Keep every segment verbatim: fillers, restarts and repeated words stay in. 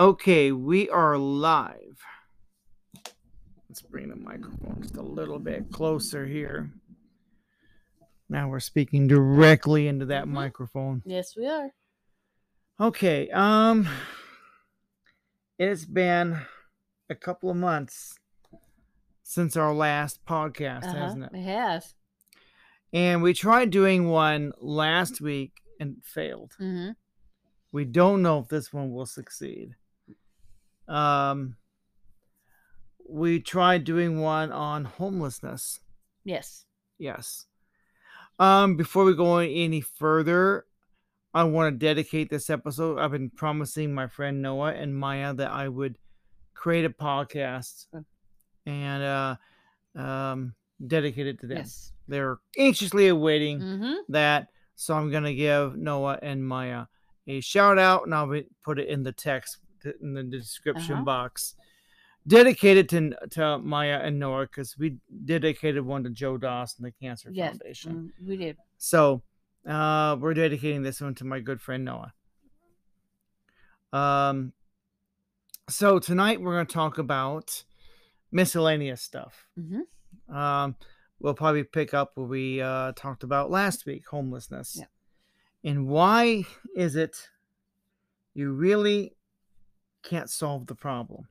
Okay, we are live. Let's bring the microphone just a little bit closer here. Now we're speaking directly into that mm-hmm. microphone. Yes, we are. Okay, um, it's been a couple of months since our last podcast, uh-huh. hasn't it? It has. And we tried doing one last week and failed. Mm-hmm. We don't know if this one will succeed. Um, we tried doing one on homelessness. Yes. Yes. Um, before we go any further, I want to dedicate this episode. I've been promising my friend Noah and Maya that I would create a podcast and uh, um, dedicate it to them. Yes. They're anxiously awaiting mm-hmm. that. So I'm going to give Noah and Maya a shout out, and I'll put it in the text, in the description uh-huh. box. Dedicated to, to Maya and Noah, because we dedicated one to Joe Doss and the Cancer yes, Foundation. We did. So uh, we're dedicating this one to my good friend Noah. Um, so tonight we're going to talk about miscellaneous stuff. Mm-hmm. Um, we'll probably pick up what we uh, talked about last week, homelessness. Yeah. And why is it you really can't solve the problem?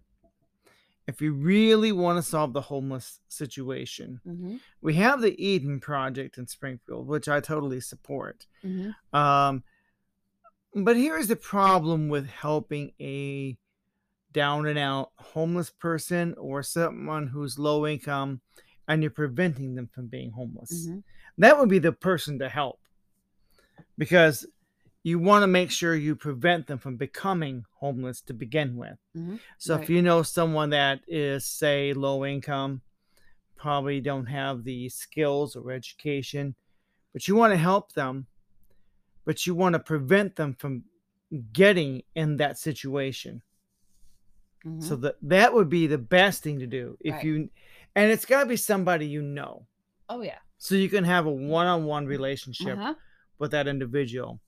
If you really want to solve the homeless situation, mm-hmm. we have the Eden Project in Springfield, which I totally support. Mm-hmm. Um, but here's the problem with helping a down and out homeless person or someone who's low income and you're preventing them from being homeless. Mm-hmm. That would be the person to help, because you want to make sure you prevent them from becoming homeless to begin with. Mm-hmm. So right. if you know someone that is, say, low income, probably don't have the skills or education, but you want to help them, but you want to prevent them from getting in that situation. Mm-hmm. So that that would be the best thing to do if right. you, and it's got to be somebody you know. Oh yeah. So you can have a one-on-one relationship uh-huh. with that individual.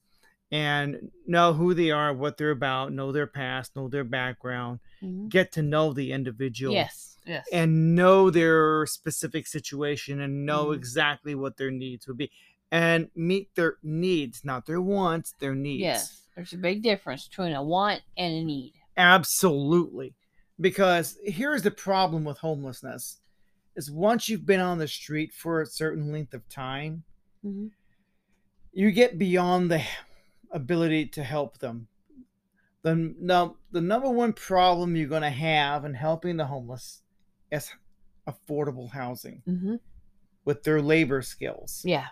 And know who they are, what they're about, know their past, know their background, mm-hmm. get to know the individual. Yes, yes. And know their specific situation and know mm-hmm. exactly what their needs would be. And meet their needs, not their wants, their needs. Yes, there's a big difference between a want and a need. Absolutely. Because here's the problem with homelessness, is once you've been on the street for a certain length of time, mm-hmm. you get beyond the ability to help them. Then now the number one problem you're going to have in helping the homeless is affordable housing mm-hmm. with their labor skills. Yeah.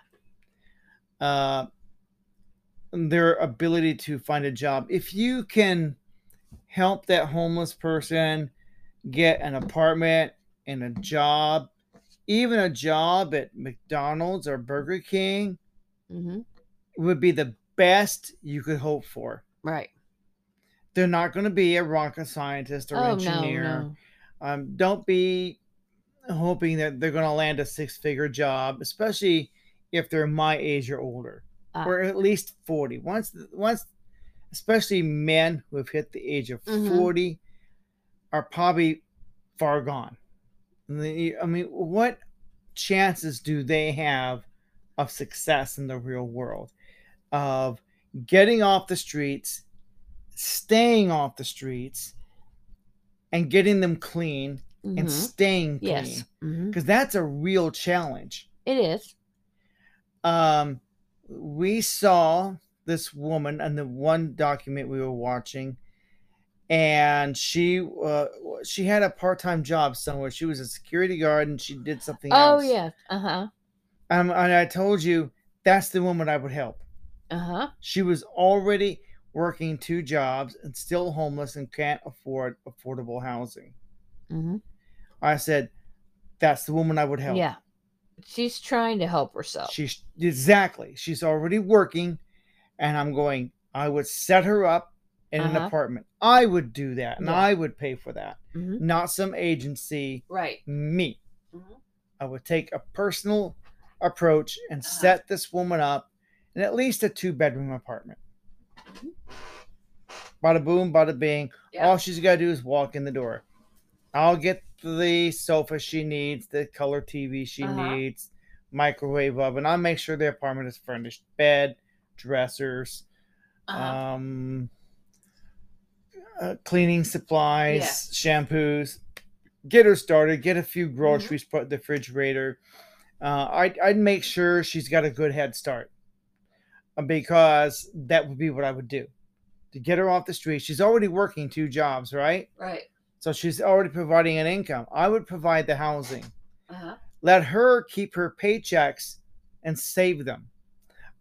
Uh, their ability to find a job. If you can help that homeless person get an apartment and a job, even a job at McDonald's or Burger King mm-hmm. would be the best you could hope for. Right. They're not going to be a rocket scientist or oh, engineer. No, no. Um, don't be hoping that they're going to land a six-figure job, especially if they're my age or older, ah. or at least forty. Once, once, especially men who have hit the age of mm-hmm. forty are probably far gone. And they, I mean, what chances do they have of success in the real world? Of getting off the streets, staying off the streets, and getting them clean mm-hmm. and staying clean. Yes. Mm-hmm. 'Cause that's a real challenge. It is. Um, we saw this woman in the one document we were watching, and she uh, she had a part-time job somewhere. She was a security guard, and she did something oh, else. Oh, yeah. Uh-huh. Um, and I told you, that's the woman I would help. Uh-huh. She was already working two jobs and still homeless and can't afford affordable housing. Mm-hmm. I said, that's the woman I would help. Yeah. She's trying to help herself. She's exactly. She's already working, and I'm going, I would set her up in uh-huh. an apartment. I would do that, and yeah. I would pay for that. Mm-hmm. Not some agency. Right. Me. Mm-hmm. I would take a personal approach and uh-huh. set this woman up in at least a two-bedroom apartment. bada boom, bada bing. Yeah. All she's got to do is walk in the door. I'll get the sofa she needs, the color T V she uh-huh. needs, microwave oven. I'll make sure the apartment is furnished. Bed, dressers, uh-huh. um, uh, cleaning supplies, yeah. shampoos. Get her started. Get a few groceries, mm-hmm. put in the refrigerator. Uh, I'd, I'd make sure she's got a good head start, because that would be what I would do to get her off the street. She's already working two jobs, right? Right. So she's already providing an income. I would provide the housing. Uh-huh. Let her keep her paychecks and save them.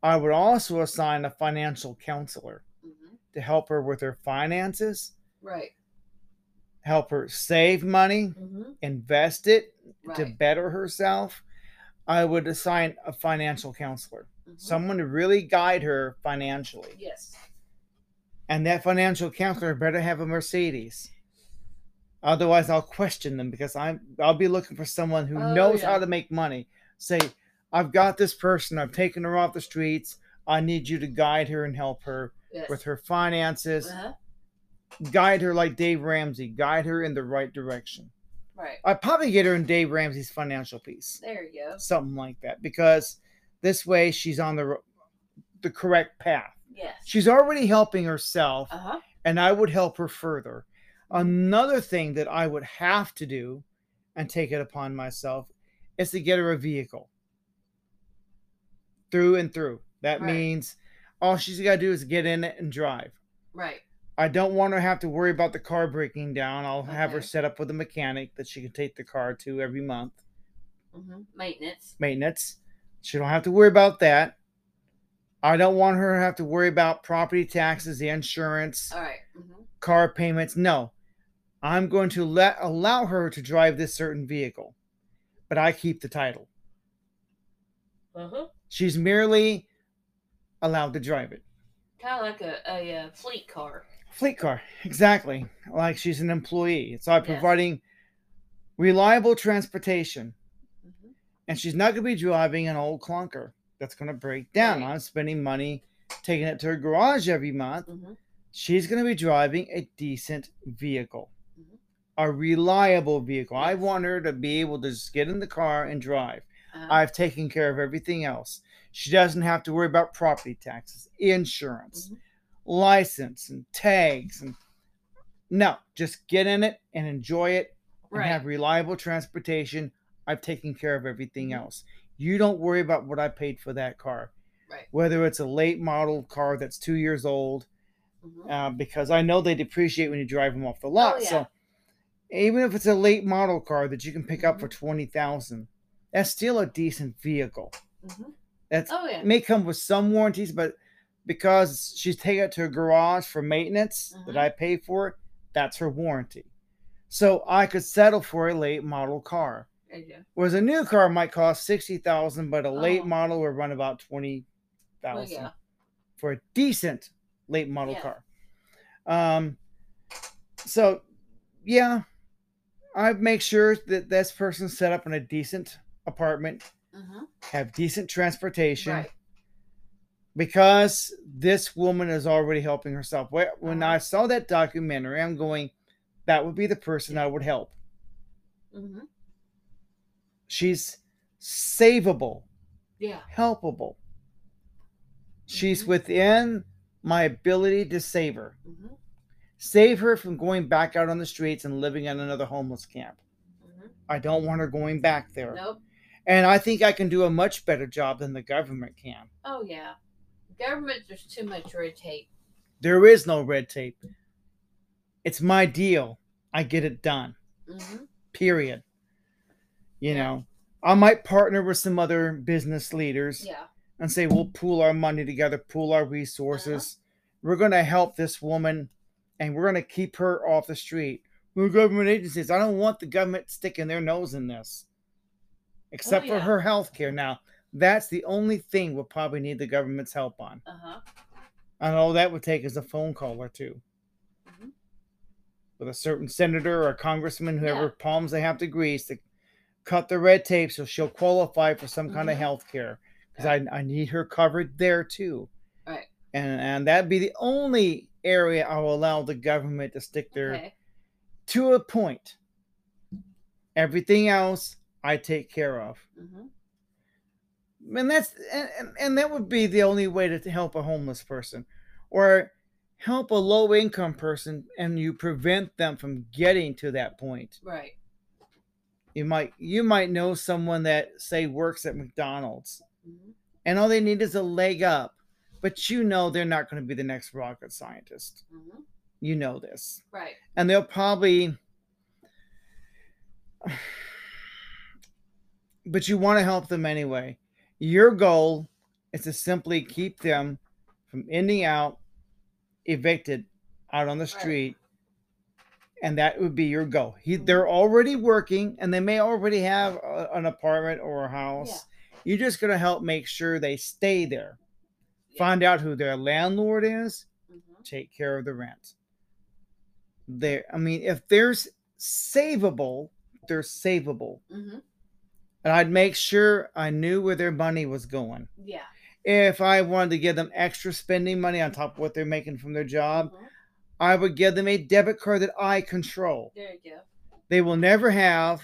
I would also assign a financial counselor mm-hmm. to help her with her finances. Right. Help her save money, mm-hmm. invest it right. to better herself. I would assign a financial counselor, mm-hmm. someone to really guide her financially. Yes. And that financial counselor better have a Mercedes. Otherwise, I'll question them, because I'm, I'll be looking for someone who oh, knows yeah. how to make money. Say, I've got this person. I've taken her off the streets. I need you to guide her and help her yes. with her finances. Uh-huh. Guide her like Dave Ramsey. Guide her in the right direction. Right. I'd probably get her in Dave Ramsey's financial piece. There you go. Something like that. Because this way she's on the the correct path. Yes. She's already helping herself. Uh-huh. And I would help her further. Another thing that I would have to do and take it upon myself is to get her a vehicle. Through and through. That right. means all she's got to do is get in it and drive. Right. I don't want her to have to worry about the car breaking down. I'll okay. have her set up with a mechanic that she can take the car to every month. Mm-hmm. Maintenance. Maintenance. She don't have to worry about that. I don't want her to have to worry about property taxes, the insurance, all right. mm-hmm. car payments. No. I'm going to let allow her to drive this certain vehicle, but I keep the title. Uh-huh. She's merely allowed to drive it. Kind of like a, a, a fleet car. Fleet car, exactly. Like she's an employee. It's like yes. providing reliable transportation. Mm-hmm. And she's not going to be driving an old clunker that's going to break down. Right. I'm spending money taking it to her garage every month. Mm-hmm. She's going to be driving a decent vehicle, mm-hmm. a reliable vehicle. Yes. I want her to be able to just get in the car and drive. Uh-huh. I've taken care of everything else. She doesn't have to worry about property taxes, insurance, mm-hmm. license, and tags. And no, just get in it and enjoy it right. and have reliable transportation. I've taken care of everything mm-hmm. else. You don't worry about what I paid for that car, right. whether it's a late model car that's two years old, mm-hmm. uh, because I know they depreciate when you drive them off the lot. Oh, yeah. So even if it's a late model car that you can pick mm-hmm. up for twenty thousand dollars, that's still a decent vehicle. Mm-hmm. That oh, yeah. may come with some warranties, but because she's taking it to a garage for maintenance uh-huh. that I pay for, that's her warranty. So I could settle for a late model car. Yeah. Whereas a new car might cost sixty thousand dollars, but a late oh. model would run about twenty thousand dollars well, yeah. for a decent late model yeah. car. Um, so, yeah, I'd make sure that this person's set up in a decent apartment, uh-huh. have decent transportation, right. because this woman is already helping herself. When uh-huh. I saw that documentary, I'm going, that would be the person I would help. Uh-huh. She's savable, yeah, helpable. Uh-huh. She's within my ability to save her, uh-huh. save her from going back out on the streets and living in another homeless camp. Uh-huh. I don't want her going back there. Nope. And I think I can do a much better job than the government can. Oh, yeah. Government, there's too much red tape. There is no red tape. It's my deal. I get it done. Mm-hmm. Period. You yeah. know, I might partner with some other business leaders yeah. and say, we'll pool our money together, pool our resources. Uh-huh. We're going to help this woman, and we're going to keep her off the street. We're government agencies. I don't want the government sticking their nose in this. Except oh, yeah. for her health care. Now, that's the only thing we'll probably need the government's help on. Uh-huh. And all that would take is a phone call or two. Mm-hmm. With a certain senator or a congressman, whoever yeah. palms they have to grease, to cut the red tape so she'll qualify for some kind mm-hmm. of health care. Because right. I, I need her covered there, too. Right. And, and that'd be the only area, I'll allow the government to stick there okay. to a point. Everything else, I take care of. Mm-hmm. And that's and, and that would be the only way to help a homeless person, or help a low-income person, and you prevent them from getting to that point. Right. You might you might know someone that, say, works at McDonald's, mm-hmm. and all they need is a leg up, but you know they're not going to be the next rocket scientist. Mm-hmm. You know this. Right. And they'll probably... But you want to help them anyway. Your goal is to simply keep them from ending out evicted out on the street. Right. And that would be your goal. He, they're already working, and they may already have a, an apartment or a house. Yeah. You're just going to help make sure they stay there. Yeah. Find out who their landlord is. Mm-hmm. Take care of the rent. There, I mean, if there's savable, they're savable. Mm-hmm. And I'd make sure I knew where their money was going. Yeah. If I wanted to give them extra spending money on top of what they're making from their job, mm-hmm. I would give them a debit card that I control. There you go. They will never have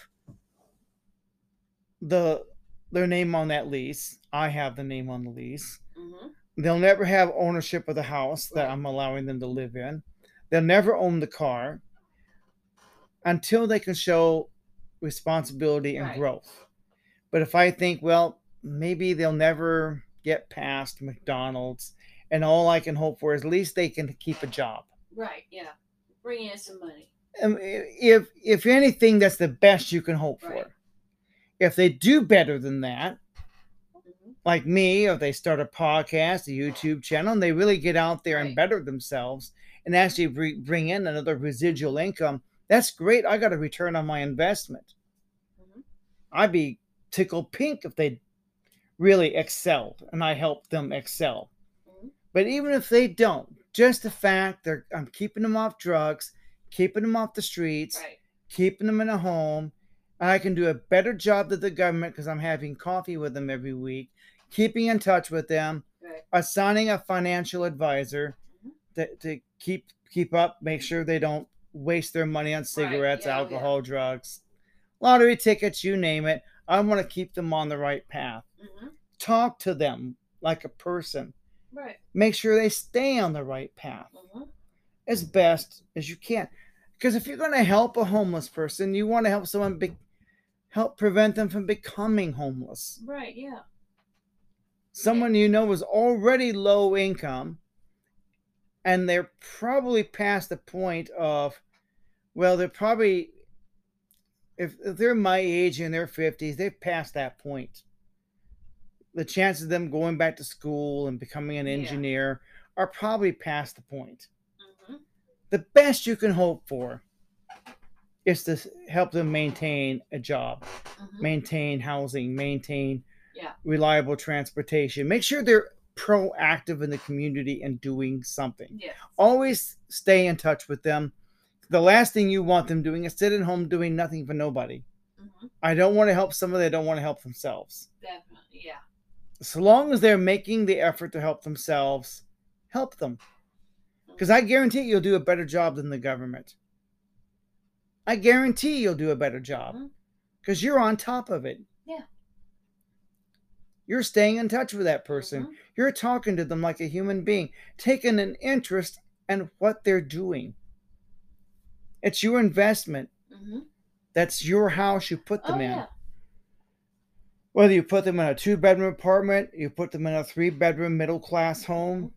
the their name on that lease. I have the name on the lease. Mm-hmm. They'll never have ownership of the house that right. I'm allowing them to live in. They'll never own the car until they can show responsibility and right. growth. But if I think, well, maybe they'll never get past McDonald's, and all I can hope for is at least they can keep a job. Right, yeah. Bring in some money. And if if anything, that's the best you can hope right. for. If they do better than that, mm-hmm. like me, or they start a podcast, a YouTube channel, and they really get out there right. and better themselves and actually re- bring in another residual income, that's great. I got a return on my investment. Mm-hmm. I'd be tickled pink if they really excelled and I helped them excel. Mm-hmm. But even if they don't, just the fact that I'm keeping them off drugs, keeping them off the streets, right. keeping them in a home, and I can do a better job than the government because I'm having coffee with them every week, keeping in touch with them, right. assigning a financial advisor mm-hmm. to, to keep keep up, make sure they don't waste their money on cigarettes, right. yeah, alcohol, yeah. drugs, lottery tickets, you name it. I want to keep them on the right path. Mm-hmm. Talk to them like a person. Right. Make sure they stay on the right path mm-hmm. as best as you can. Because if you're going to help a homeless person, you want to help someone be- help prevent them from becoming homeless. Right, yeah. Someone yeah. you know is already low income, and they're probably past the point of, well, they're probably, if, if they're my age and they're fifties, they've passed that point. The chances of them going back to school and becoming an engineer yeah. are probably past the point. Mm-hmm. The best you can hope for is to help them maintain a job, mm-hmm. maintain housing, maintain yeah. reliable transportation. Make sure they're proactive in the community and doing something. Yes. Always stay in touch with them. The last thing you want them doing is sitting home doing nothing for nobody. Mm-hmm. I don't want to help somebody that don't want to help themselves. Definitely, yeah. So long as they're making the effort to help themselves, help them. Because I guarantee you'll do a better job than the government. I guarantee you'll do a better job because mm-hmm. you're on top of it. Yeah. You're staying in touch with that person. Mm-hmm. You're talking to them like a human being, taking an interest in what they're doing. It's your investment. Mm-hmm. That's your house you put them oh, in. Yeah. Whether you put them in a two-bedroom apartment, you put them in a three-bedroom middle-class home,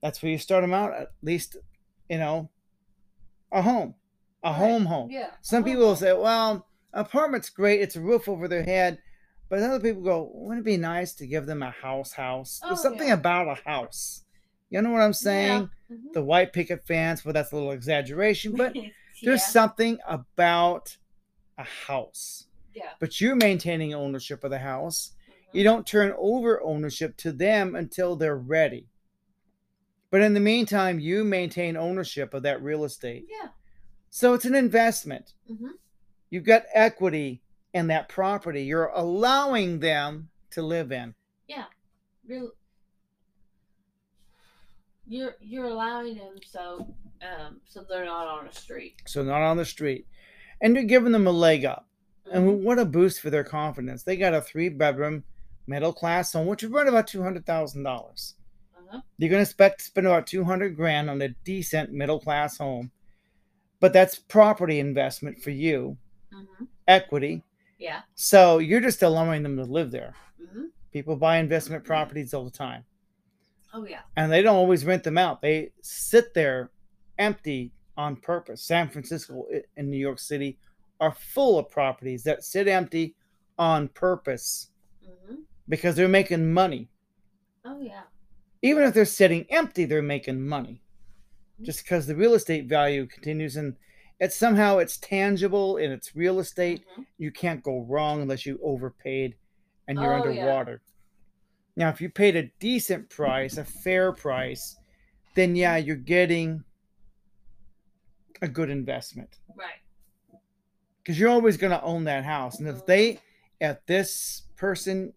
that's where you start them out, at least, you know, a home, a right. home home. Yeah. Some home people will say, well, apartment's great, it's a roof over their head. But other people go, wouldn't it be nice to give them a house house? Oh, There's something yeah. about a house. You know what I'm saying? Yeah. Mm-hmm. The white picket fence, well, that's a little exaggeration, but yeah. There's something about a house. Yeah. But you're maintaining ownership of the house. Mm-hmm. You don't turn over ownership to them until they're ready. But in the meantime, you maintain ownership of that real estate. Yeah. So it's an investment. Mm-hmm. You've got equity in that property you're allowing them to live in. Yeah. Real You're you're allowing them so um, so they're not on the street. So not on the street. And you're giving them a leg up. Mm-hmm. And what a boost for their confidence. They got a three-bedroom middle-class home, which is right about two hundred thousand dollars. Uh-huh. You're going to expect to spend about two hundred grand on a decent middle-class home. But that's property investment for you. Mm-hmm. Equity. Yeah. So you're just allowing them to live there. Mm-hmm. People buy investment properties all the time. Oh, yeah. And they don't always rent them out. They sit there empty on purpose. San Francisco and New York City are full of properties that sit empty on purpose mm-hmm. because they're making money. Oh, yeah. Even if they're sitting empty, they're making money mm-hmm. just because the real estate value continues. And it's somehow it's tangible and it's real estate. Mm-hmm. You can't go wrong unless you overpaid and you're oh, underwater. Yeah. Now, if you paid a decent price, a fair price, then, yeah, you're getting a good investment. Right. Because you're always going to own that house. And if they, if this person,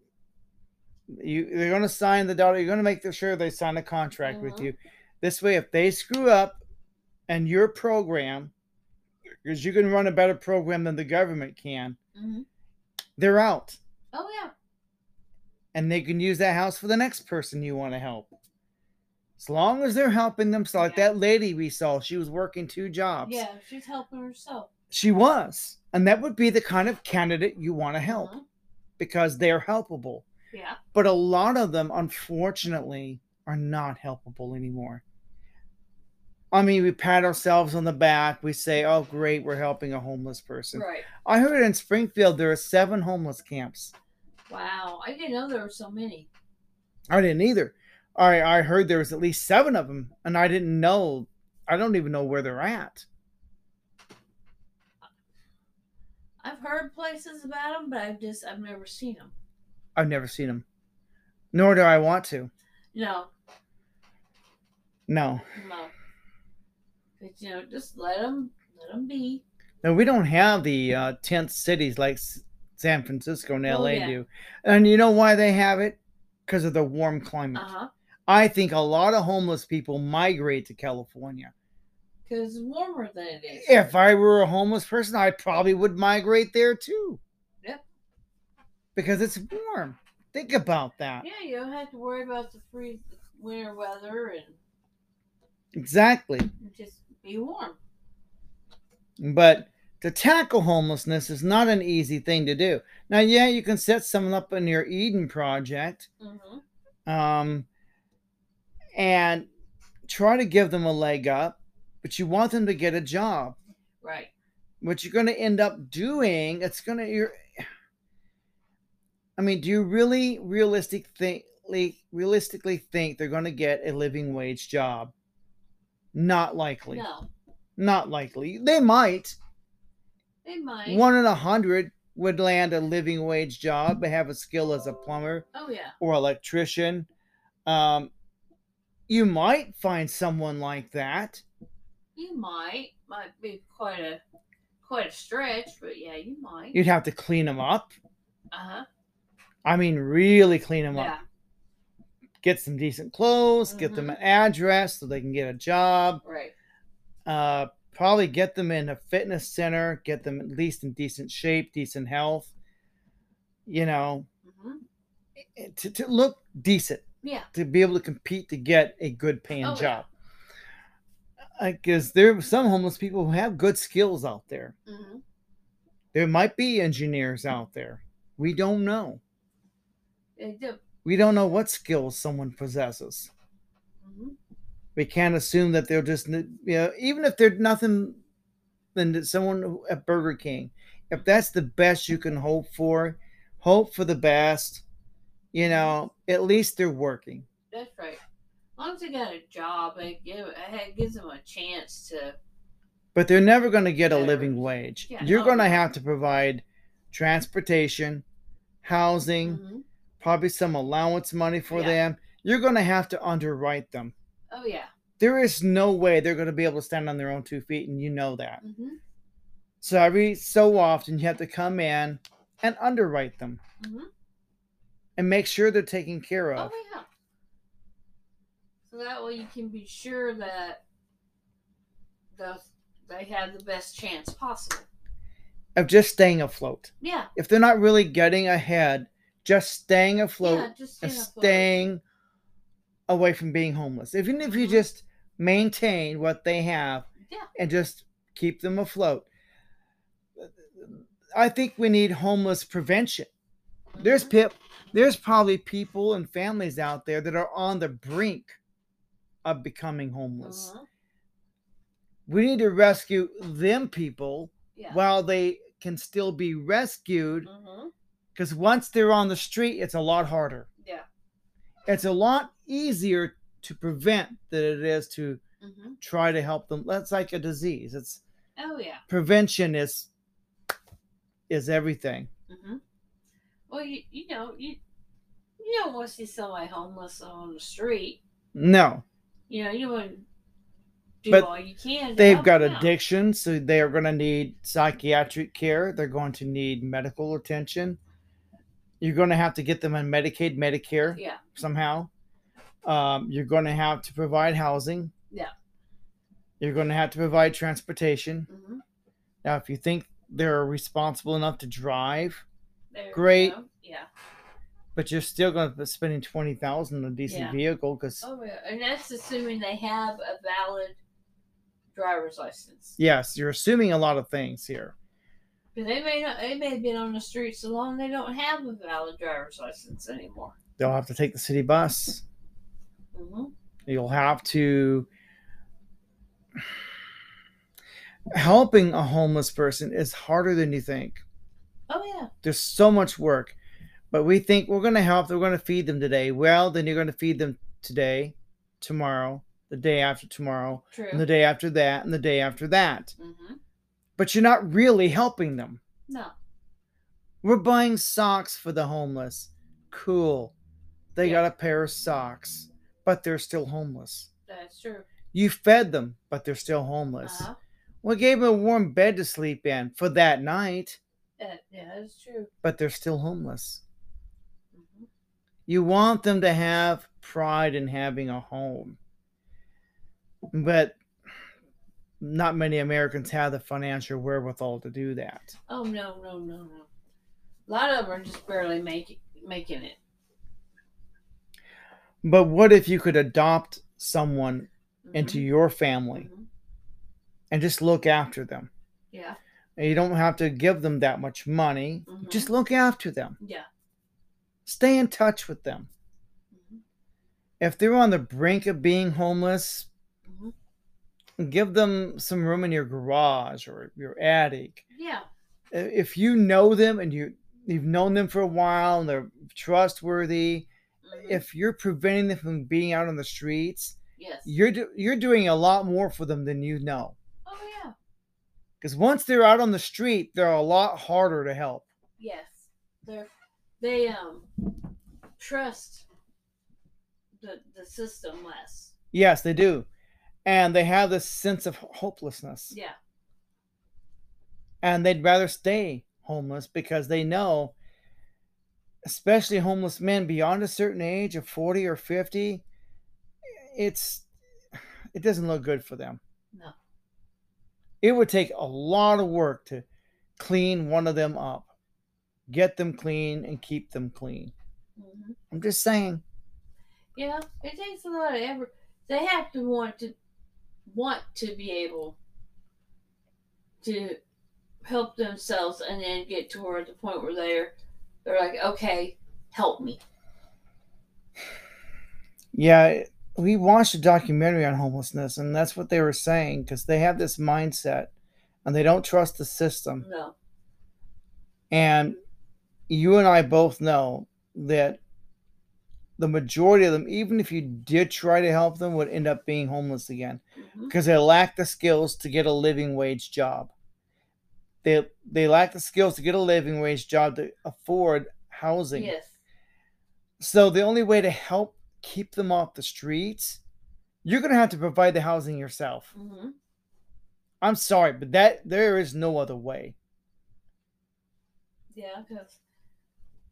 you they're going to sign the dollar, you're going to make sure they sign a contract mm-hmm. with you. This way, if they screw up and your program, because you can run a better program than the government can, mm-hmm. they're out. Oh, yeah. And they can use that house for the next person you want to help. As long as they're helping themselves. Like yeah. that lady we saw, she was working two jobs. Yeah, she's helping herself. She was. And that would be the kind of candidate you want to help uh-huh. because they're helpable. Yeah. But a lot of them, unfortunately, are not helpable anymore. I mean, we pat ourselves on the back. We say, oh, great, we're helping a homeless person. Right. I heard in Springfield there are seven homeless camps. Wow, I didn't know there were so many. I didn't either. I, I heard there was at least seven of them, and I didn't know. I don't even know where they're at. I've heard places about them, but I've just I've never seen them. I've never seen them, nor do I want to. No. No. No. But you know, just let them let them be. No, we don't have the uh, tent cities like San Francisco and L A oh, yeah. do. And you know why they have it? Because of the warm climate. Uh-huh. I think a lot of homeless people migrate to California. Because it's warmer than it is. If I were a homeless person, I probably would migrate there too. Yep. Because it's warm. Think about that. Yeah, you don't have to worry about the freeze, winter weather. And exactly. Just be warm. But to tackle homelessness is not an easy thing to do. Now, yeah, you can set someone up in your Eden Project mm-hmm. um, and try to give them a leg up, but you want them to get a job. Right. What you're going to end up doing, it's going to, you're, I mean, do you really realistic think, realistically think they're going to get a living wage job? Not likely. No. Not likely. They might. They might. One in a hundred would land a living wage job, but have a skill as a plumber oh, yeah. or electrician. Um, you might find someone like that. You might. Might be quite a quite a stretch, but yeah, you might. You'd have to clean them up. Uh-huh. I mean, really clean them yeah. up. Get some decent clothes, mm-hmm. get them an address so they can get a job. Right. Uh Probably get them in a fitness center, get them at least in decent shape, decent health, you know, mm-hmm. to, to look decent, yeah, to be able to compete to get a good paying oh, job. Because yeah. there are some homeless people who have good skills out there. Mm-hmm. There might be engineers out there. We don't know. They do. We don't know what skills someone possesses. Mm-hmm. We can't assume that they'll just, you know, even if they're nothing than someone at Burger King, if that's the best you can hope for, hope for the best, you know, at least they're working. That's right. As long as they got a job, it gives them a chance to. But they're never going to get a living wage. Yeah, You're no. going to have to provide transportation, housing, mm-hmm. probably some allowance money for yeah. them. You're going to have to underwrite them. Oh, yeah. There is no way they're going to be able to stand on their own two feet, and you know that. Mm-hmm. So every so often, you have to come in and underwrite them mm-hmm. and make sure they're taken care of. Oh, yeah. So that way you can be sure that the, they have the best chance possible of just staying afloat. Yeah. If they're not really getting ahead, just staying afloat yeah, just staying and afloat. staying away from being homeless. Even if you just maintain what they have yeah. and just keep them afloat. I think we need homeless prevention. There's pip, there's probably people and families out there that are on the brink of becoming homeless. Uh-huh. We need to rescue them people yeah. while they can still be rescued. Because uh-huh. once they're on the street, it's a lot harder. Yeah, it's a lot easier to prevent than it is to uh-huh. try to help them. That's like a disease. It's oh yeah, prevention is is everything. Uh-huh. Well, you, you know, you you don't want to see somebody homeless on the street. No. You know, you want to do but all you can. They've got addictions, so they are going to need psychiatric care. They're going to need medical attention. You're going to have to get them on Medicaid, Medicare yeah. somehow. Um, you're going to have to provide housing. Yeah. You're going to have to provide transportation. Mm-hmm. Now, if you think they're responsible enough to drive... There Great. Yeah. But you're still going to be spending twenty thousand dollars on a decent yeah. vehicle because. Oh, yeah. And that's assuming they have a valid driver's license. Yes, you're assuming a lot of things here. But they may not. They may have been on the street so long they don't have a valid driver's license anymore. They'll have to take the city bus. Mm-hmm. You'll have to. Helping a homeless person is harder than you think. Oh, yeah. There's so much work. But we think we're going to help. We're going to feed them today. Well, then you're going to feed them today, tomorrow, the day after tomorrow, True. and the day after that, and the day after that. Mm-hmm. But you're not really helping them. No. We're buying socks for the homeless. Cool. They yeah. got a pair of socks, but they're still homeless. That's true. You fed them, but they're still homeless. Uh-huh. We gave them a warm bed to sleep in for that night. Yeah, that's true. But they're still homeless. Mm-hmm. You want them to have pride in having a home. But not many Americans have the financial wherewithal to do that. Oh, no, no, no, no. A lot of them are just barely make, making it. But what if you could adopt someone mm-hmm. into your family mm-hmm. and just look after them? Yeah. You don't have to give them that much money. Mm-hmm. Just look after them. Yeah. Stay in touch with them. Mm-hmm. If they're on the brink of being homeless, mm-hmm. give them some room in your garage or your attic. Yeah. If you know them and you, you've known them for a while and they're trustworthy, mm-hmm. if you're preventing them from being out on the streets, yes. you're do, you're doing a lot more for them than you know. Oh, yeah. Because once they're out on the street, they're a lot harder to help. Yes. They're, they um trust the, the system less. Yes, they do. And they have this sense of hopelessness. Yeah. And they'd rather stay homeless because they know, especially homeless men beyond a certain age of forty or fifty, it's it doesn't look good for them. No. It would take a lot of work to clean one of them up, get them clean, and keep them clean. Mm-hmm. I'm just saying. Yeah, it takes a lot of effort. They have to want to want to be able to help themselves, and then get toward the point where they're they're like, okay, help me. Yeah. We watched a documentary on homelessness, and that's what they were saying, because they have this mindset, and they don't trust the system. No. And you and I both know that the majority of them, even if you did try to help them, would end up being homeless again, because mm-hmm. they lack the skills to get a living wage job. They they lack the skills to get a living wage job to afford housing. Yes. So the only way to help keep them off the streets, you're going to have to provide the housing yourself. Mm-hmm. I'm sorry, but that there is no other way. Yeah, because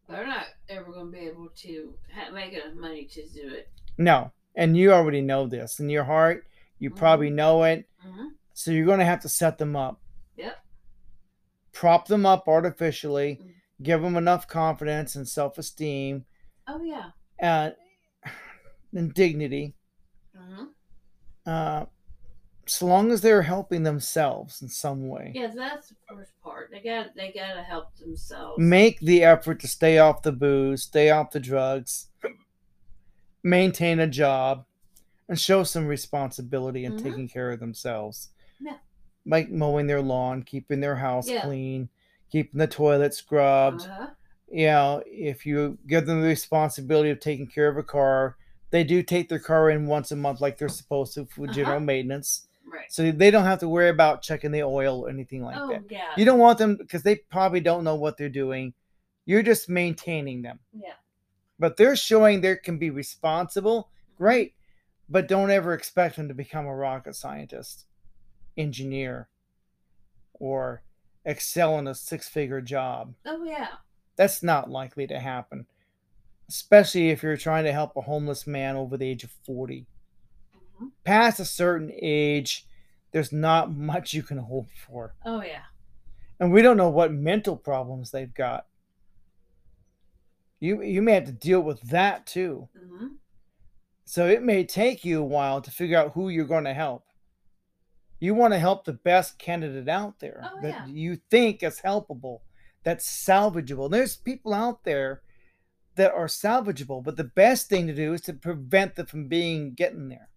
they're not ever going to be able to ha- make enough money to do it. No. And you already know this in your heart. You mm-hmm. probably know it. Mm-hmm. So you're going to have to set them up. Yep. Prop them up artificially. Mm-hmm. Give them enough confidence and self-esteem. Oh, yeah. Uh, and dignity. Mm-hmm. Uh, so long as they're helping themselves in some way. Yes, that's the first part. They got they got to help themselves. Make the effort to stay off the booze, stay off the drugs, maintain a job, and show some responsibility in mm-hmm. taking care of themselves. Yeah. Like mowing their lawn, keeping their house yeah. clean, keeping the toilet scrubbed. Uh-huh. You know, if you give them the responsibility of taking care of a car, they do take their car in once a month like they're supposed to for uh-huh. general maintenance. Right. So they don't have to worry about checking the oil or anything like oh, that. Yeah. You don't want them, because they probably don't know what they're doing. You're just maintaining them. Yeah. But they're showing they can be responsible. Great. But don't ever expect them to become a rocket scientist, engineer, or excel in a six-figure job. Oh, yeah. That's not likely to happen, especially if you're trying to help a homeless man over the age of forty. Mm-hmm. Past a certain age, there's not much you can hope for. Oh, yeah. And we don't know what mental problems they've got. You, you may have to deal with that, too. Mm-hmm. So it may take you a while to figure out who you're going to help. You want to help the best candidate out there oh, that yeah. you think is helpable, that's salvageable. And there's people out there that are salvageable, but the best thing to do is to prevent them from being getting there.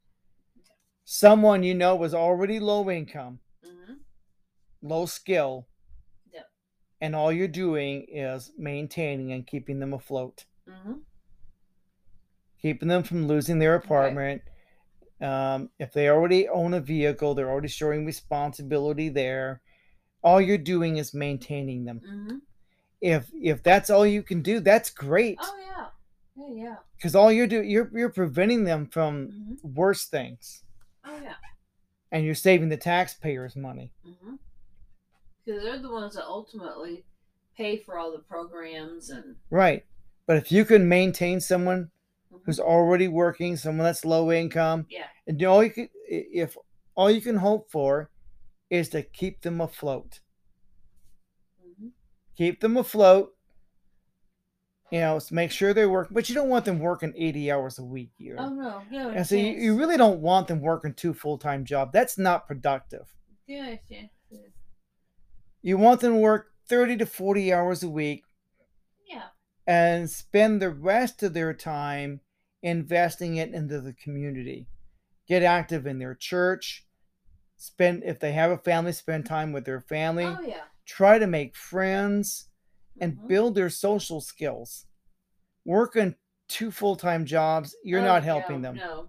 Someone you know was already low income, mm-hmm. low skill, yep. and all you're doing is maintaining and keeping them afloat, mm-hmm. keeping them from losing their apartment. Okay. Um, if they already own a vehicle, they're already showing responsibility there. All you're doing is maintaining them. Mm-hmm. If if that's all you can do, that's great. Oh yeah, yeah, yeah. Because all you're doing, you're you're preventing them from mm-hmm. worse things. Oh yeah. And you're saving the taxpayers money. Mm-hmm. Because they're the ones that ultimately pay for all the programs and. Right, but if you can maintain someone who's already working, someone that's low income. Yeah. And all you can, if all you can hope for is to keep them afloat. Mm-hmm. Keep them afloat. You know, make sure they're working. But you don't want them working eighty hours a week. You know? Oh, no. Yeah, and so you, you really don't want them working two full-time jobs. That's not productive. Yeah, yeah, yeah. You want them to work thirty to forty hours a week. Yeah. And spend the rest of their time investing it into the community. Get active in their church. Spend, if they have a family, spend time with their family. Oh, yeah. Try to make friends and mm-hmm. build their social skills. Work on two full-time jobs, you're oh, not helping no, them. No.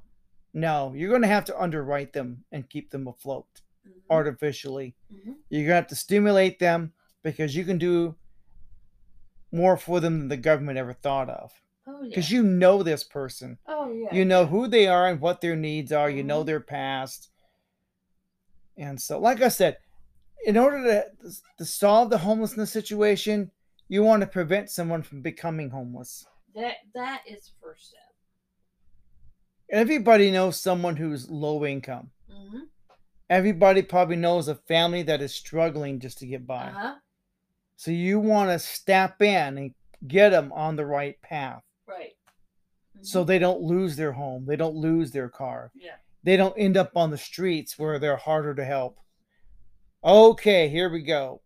No, you're going to have to underwrite them and keep them afloat mm-hmm. artificially. Mm-hmm. You're going to have to stimulate them, because you can do more for them than the government ever thought of. Oh, yeah. Because you know this person. Oh, yeah. You know who they are and what their needs are. Mm-hmm. You know their past. And so, like I said, in order to, to solve the homelessness situation, you want to prevent someone from becoming homeless. That That is the first step. Everybody knows someone who's low income. Mm-hmm. Everybody probably knows a family that is struggling just to get by. Uh-huh. So you want to step in and get them on the right path. Right. Mm-hmm. So they don't lose their home. They don't lose their car. Yeah. They don't end up on the streets where they're harder to help. Okay, here we go.